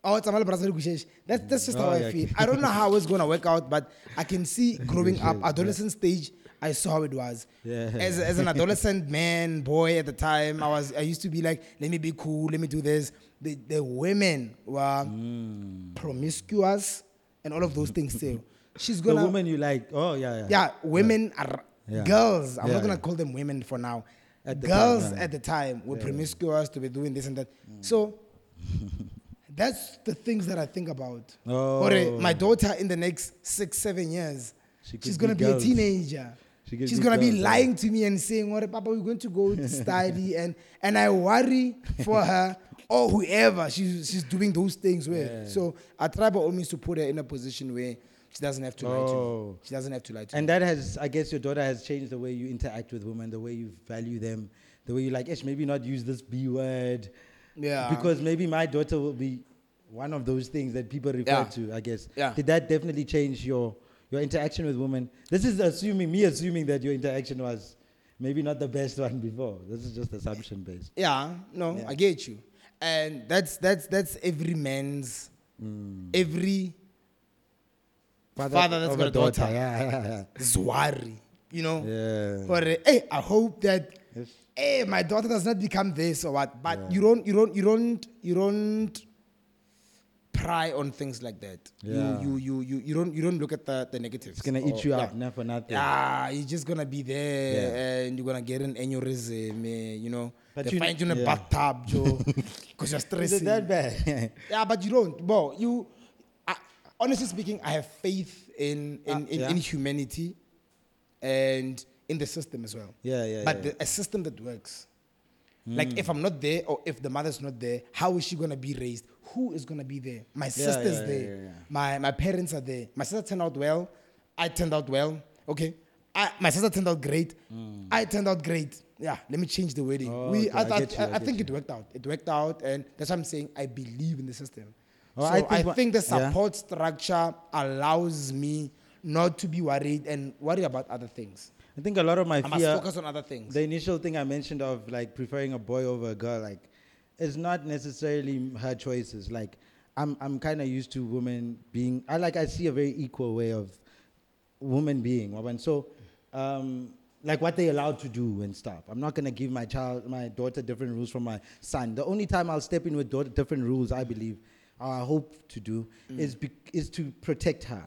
oh, it's a that's, that's just oh, how I yeah. feel. I don't know how it's gonna work out, but I can see growing up, adolescent stage, I saw how it was. Yeah. As, as an adolescent man, boy at the time, I was I used to be like, let me be cool, let me do this. The, the women were mm. promiscuous, and all of those things too. She's gonna. The women you like? Oh yeah, yeah. Yeah, women yeah. are yeah. girls. I'm yeah, not gonna yeah. call them women for now. At girls time, yeah. at the time were yeah. promiscuous to be doing this and that. Mm. So that's the things that I think about. Oh. Or my daughter in the next six, seven years, she she's gonna be, be a teenager. She she's gonna girls, be lying yeah. to me and saying, "What, Papa? We're going to go to study," and and I worry for her. Or whoever she's she's doing those things with. Yeah. So I try by all means to put her in a position where she doesn't have to oh. lie to me. She doesn't have to lie to and me. And that has, I guess your daughter has changed the way you interact with women, the way you value them, the way you like, ish, maybe not use this B word. Yeah. Because maybe my daughter will be one of those things that people refer yeah. to, I guess. Yeah. Did that definitely change your, your interaction with women? This is assuming, me assuming that your interaction was maybe not the best one before. This is just assumption based. Yeah, no, yeah. I get you. And that's that's that's every man's, mm. every father, father that's got a daughter. daughter. Yeah, yeah, yeah. Zwari. you know. Yeah. Or uh, hey, I hope that yes. hey, my daughter does not become this or what. But yeah. you don't, you don't, you don't, you don't pry on things like that. Yeah. You, you, you, you, you don't, you don't look at the, the negatives. It's gonna or, eat you yeah. up, not for nothing. Ah, you're just gonna be there, yeah. and you're gonna get an aneurysm, you know. But they you find you in yeah. a bathtub, Joe, because you're stressing. Is it that bad? Yeah, but you don't. Well, you. I, honestly speaking, I have faith in in, uh, in, yeah. in humanity, and in the system as well. Yeah, yeah. But yeah, the, yeah. a system that works. Mm. Like if I'm not there, or if the mother's not there, how is she gonna be raised? Who is gonna be there? My yeah, sister's yeah, there. Yeah, yeah, yeah. My my parents are there. My sister turned out well. I turned out well. Okay. I, my sister turned out great. Mm. I turned out great. Yeah, let me change the wording. Oh, we, okay. I, I, I, you, I, I think you. it worked out. It worked out, and that's what I'm saying. I believe in the system. Well, so I think, I think the support yeah. structure allows me not to be worried and worry about other things. I think a lot of my I fear... I must focus on other things. The initial thing I mentioned of like preferring a boy over a girl, like, it's not necessarily her choices. Like, I'm I'm kind of used to women being... I like I see a very equal way of women being. And so... Um, like what they're allowed to do and stuff. I'm not gonna give my child, my daughter different rules from my son. The only time I'll step in with daughter, different rules, I believe, or I hope to do, mm. is be, is to protect her.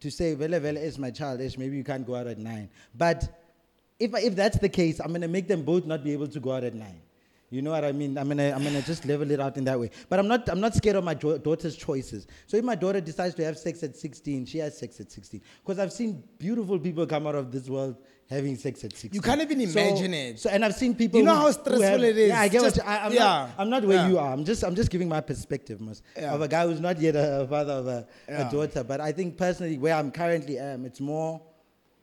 To say, Vele Vele is my child, ish, maybe you can't go out at nine. But if if that's the case, I'm gonna make them both not be able to go out at nine. You know what I mean? I'm gonna I'm gonna just level it out in that way. But I'm not I'm not scared of my do- daughter's choices. So if my daughter decides to have sex at sixteen, she has sex at sixteen. Because I've seen beautiful people come out of this world having sex at sixteen. You can't even imagine so, it. So, and I've seen people. You know who, how stressful have, it is. Yeah, I get just, what you, I, I'm, yeah. not, I'm not where yeah. you are. I'm just I'm just giving my perspective, most yeah. of a guy who's not yet a father of a, yeah. a daughter. But I think personally, where I'm currently am, it's more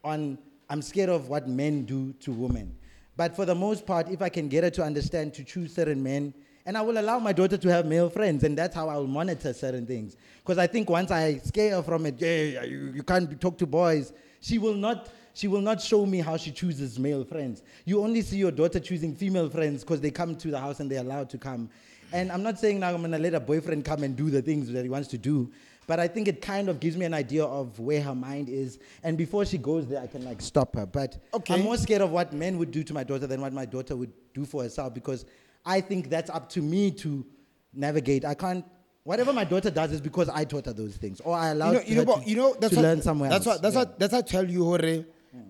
on. I'm scared of what men do to women. But for the most part, if I can get her to understand to choose certain men, and I will allow my daughter to have male friends, and that's how I will monitor certain things. Because I think once I scare her from it, yeah, you, you can't talk to boys. She will not. She will not show me how she chooses male friends. You only see your daughter choosing female friends because they come to the house and they're allowed to come. And I'm not saying now I'm going to let a boyfriend come and do the things that he wants to do, but I think it kind of gives me an idea of where her mind is. And before she goes there, I can like stop her. But okay. I'm more scared of what men would do to my daughter than what my daughter would do for herself, because I think that's up to me to navigate. I can't. Whatever my daughter does is because I taught her those things, or I allowed you know, you her know, to, you know, that's to what, learn somewhere that's else. What, that's yeah. what that's what I tell you, Hore.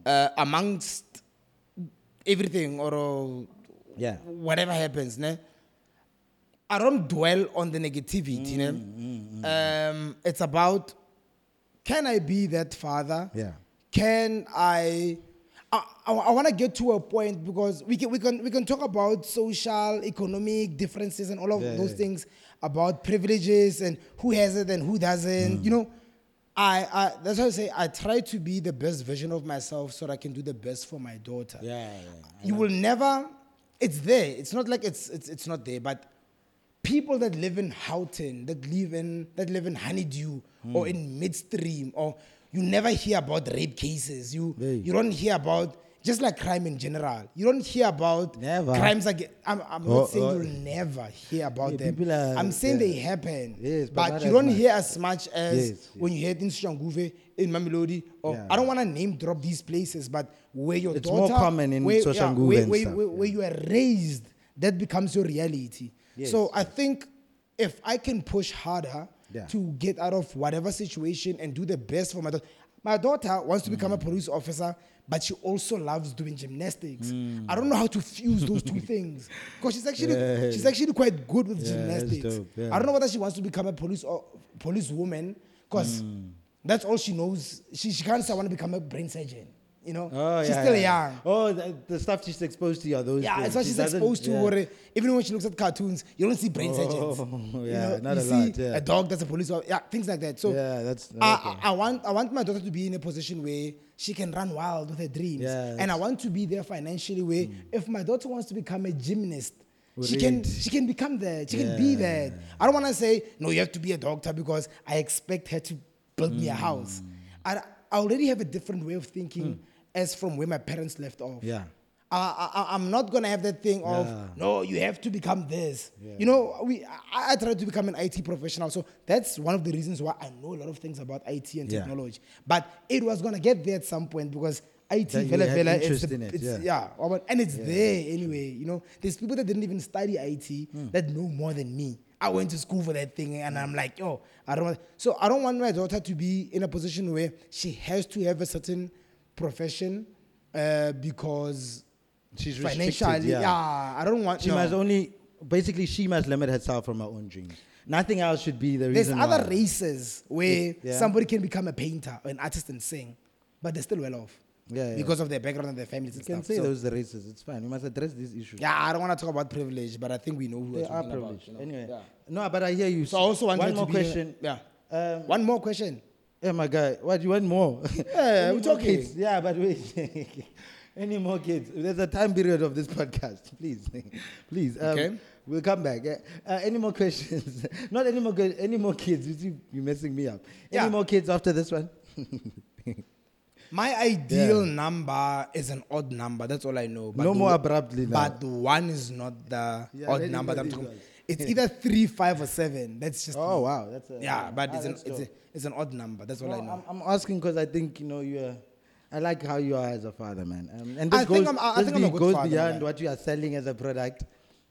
Uh, amongst everything or uh, yeah. whatever happens, ne? I don't dwell on the negativity. Mm, ne? Mm, mm. Um, it's about, can I be that father? Yeah. Can I? I, I, I want to get to a point, because we can we can we can talk about social, economic differences and all of yeah, those yeah. things, about privileges and who has it and who doesn't. Mm. You know. I, I that's why I say I try to be the best version of myself so that I can do the best for my daughter. Yeah, yeah, yeah. You will never. It's there. It's not like it's it's it's not there. But people that live in Houghton, that live in that live in Honeydew mm. or in Midstream, or you never hear about rape cases. You yeah. you don't hear about just like crime in general. You don't hear about never. crimes against. I'm I'm oh, not saying oh. you'll never hear about yeah, them. Are, I'm saying yeah. they happen. Yes, but, but you don't much. hear as much as yes, when yes. you hear it in Shanguve, in Mamelodi. Or yeah. I don't want to name drop these places, but where your it's daughter, more common in where, yeah, where, where, stuff, where, yeah. where you are raised, that becomes your reality. Yes, so yes. I think if I can push harder yeah. to get out of whatever situation and do the best for my daughter. My daughter wants to become mm. a police officer, but she also loves doing gymnastics. Mm. I don't know how to fuse those two things, because she's actually yeah. she's actually quite good with yeah, gymnastics. Dope, yeah. I don't know whether she wants to become a police or police woman, because mm. that's all she knows. She she can't say I want to become a brain surgeon. You know, oh, she's yeah, still yeah. young. Oh, the, the stuff she's exposed to are those. Yeah, it's what she's exposed to. Yeah. Even when she looks at cartoons, you don't see brain surgeons. Oh, yeah, you know, not you a see lot. Yeah. A dog that's a police officer. Yeah, things like that. So yeah, that's. Okay. I, I, I want I want my daughter to be in a position where she can run wild with her dreams, yeah, and I want to be there financially. Where mm. if my daughter wants to become a gymnast, We're she can it. she can become that. She yeah. can be that. I don't want to say no. You have to be a doctor because I expect her to build mm. me a house. I, I already have a different way of thinking. Mm. As from where my parents left off. Yeah. I, I, I'm not going to have that thing of, yeah. no, you have to become this. Yeah. You know, we. I, I tried to become an I T professional, so that's one of the reasons why I know a lot of things about I T and yeah. technology. But it was going to get there at some point, because I T fella fella. It's, the, in it, it's yeah. yeah, and it's yeah. there anyway. You know, there's people that didn't even study I T mm. that know more than me. I went to school for that thing, and I'm like, yo, I don't want. So I don't want my daughter to be in a position where she has to have a certain profession uh, because she's restricted. Yeah. yeah, I don't want. She no. must only basically she must limit herself from her own dreams. Nothing else should be the reason. There's other why. races where yeah. somebody can become a painter or an artist and sing, but they're still well off. Yeah, yeah. Because of their background and their families and stuff. You can say so, those are races. It's fine. We must address these issues. Yeah, I don't want to talk about privilege, but I think we know who they are privileged. About, you know? Anyway, yeah. no, but I hear you. So I also want one more to question. Be, yeah, um, one more question. Yeah, my guy. Why do you want more? Yeah, we're talking. Kids? Yeah, but wait. Any more kids? There's a time period of this podcast. Please, please. Um, okay. We'll come back. Uh, uh, any more questions? Not any more. Go- any more kids? You, you're messing me up. Yeah. Any more kids after this one? My ideal yeah. number is an odd number. That's all I know. But no more abruptly now. But one is not the yeah, odd number that I'm talking about. It's either three, five, or seven. That's just. Oh, me. Wow. That's a, yeah, uh, but ah, it's, an, it's, a, it's an odd number. That's all no, I know. I'm, I'm asking because I think, you know, you're. I like how you are as a father, man. Um, and this I goes, think I'm, I, this I think I'm a good goes father, beyond man. What you are selling as a product.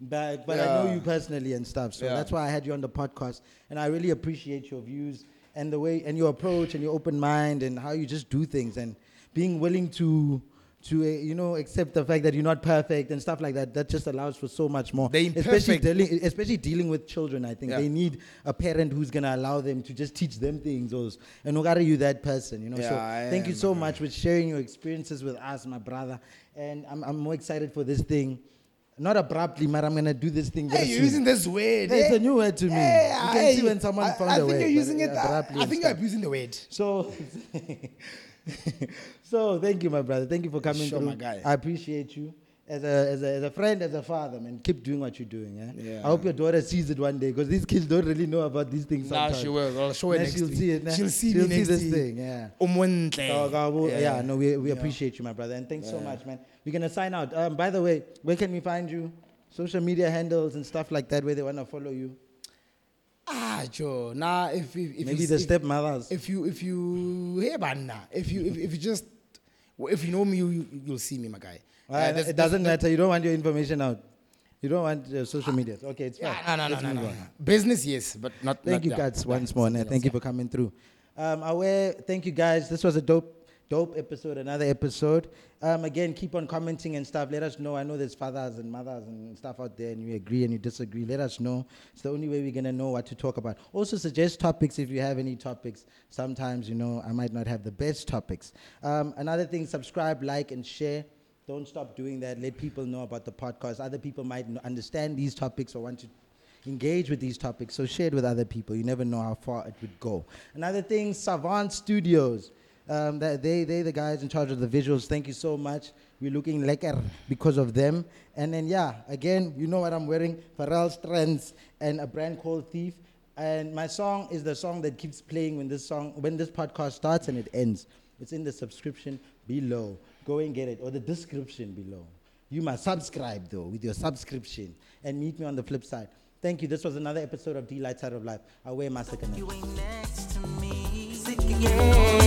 But, but yeah. I know you personally and stuff. So yeah. that's why I had you on the podcast. And I really appreciate your views. And the way and your approach and your open mind and how you just do things and being willing to to uh, you know accept the fact that you're not perfect and stuff like that. That just allows for so much more. They especially dealing especially dealing with children. I think yeah. they need a parent who's gonna allow them to just teach them things. Or and what are you that person? You know. Yeah, so I thank am, you so man. much for sharing your experiences with us, my brother. And I'm I'm more excited for this thing. Not abruptly, but I'm going to do this thing. Hey, you're using this word. Hey, it's a new word to me. Hey, you can hey, see when someone I, found I a word. I think you're using it. I, I think stuff. You're abusing the word. So, so thank you, my brother. Thank you for coming. Sure, through. My guy. I appreciate you. As a, as a as a friend, as a father, man, keep doing what you're doing. Eh? Yeah. I hope your daughter sees it one day because these kids don't really know about these things sometimes. Nah, she will. I'll show her nah, next she'll week. See it. Nah, she'll see she'll me see next this week. Thing. Yeah. Umuntle. Yeah, yeah, no, we, we yeah. appreciate you, my brother. And thanks yeah. so much, man. We're going to sign out. Um, by the way, where can we find you? Social media handles and stuff like that where they want to follow you. Ah, Joe. Nah, if, if, if Maybe you, the if, stepmothers. If you, if you, hey, Banna. If you, if, if you just, if you know me, you, you'll see me, my guy. Uh, it doesn't matter. You don't want your information out. You don't want your social media. Okay, it's fine. Yeah, no, no, no, no, no. Business, yes, but not. Thank not you, guys, once more. Else, thank you yeah. for coming through. Um, aware. Thank you, guys. This was a dope, dope episode. Another episode. Um, again, keep on commenting and stuff. Let us know. I know there's fathers and mothers and stuff out there, and you agree and you disagree. Let us know. It's the only way we're gonna know what to talk about. Also, suggest topics if you have any topics. Sometimes, you know, I might not have the best topics. Um, another thing: subscribe, like, and share. Don't stop doing that. Let people know about the podcast. Other people might understand these topics or want to engage with these topics. So share it with other people. You never know how far it would go. Another thing, Savant Studios. Um, that they, they're the guys in charge of the visuals. Thank you so much. We're looking lekker because of them. And then, yeah, again, you know what I'm wearing. Pharrell Strands and a brand called Thief. And my song is the song that keeps playing when this song, when this podcast starts and it ends. It's in the subscription below. Go and get it, or the description below. You must subscribe, though, with your subscription. And meet me on the flip side. Thank you. This was another episode of D-Light Side of Life. Away, Massacre. You ain't next to me.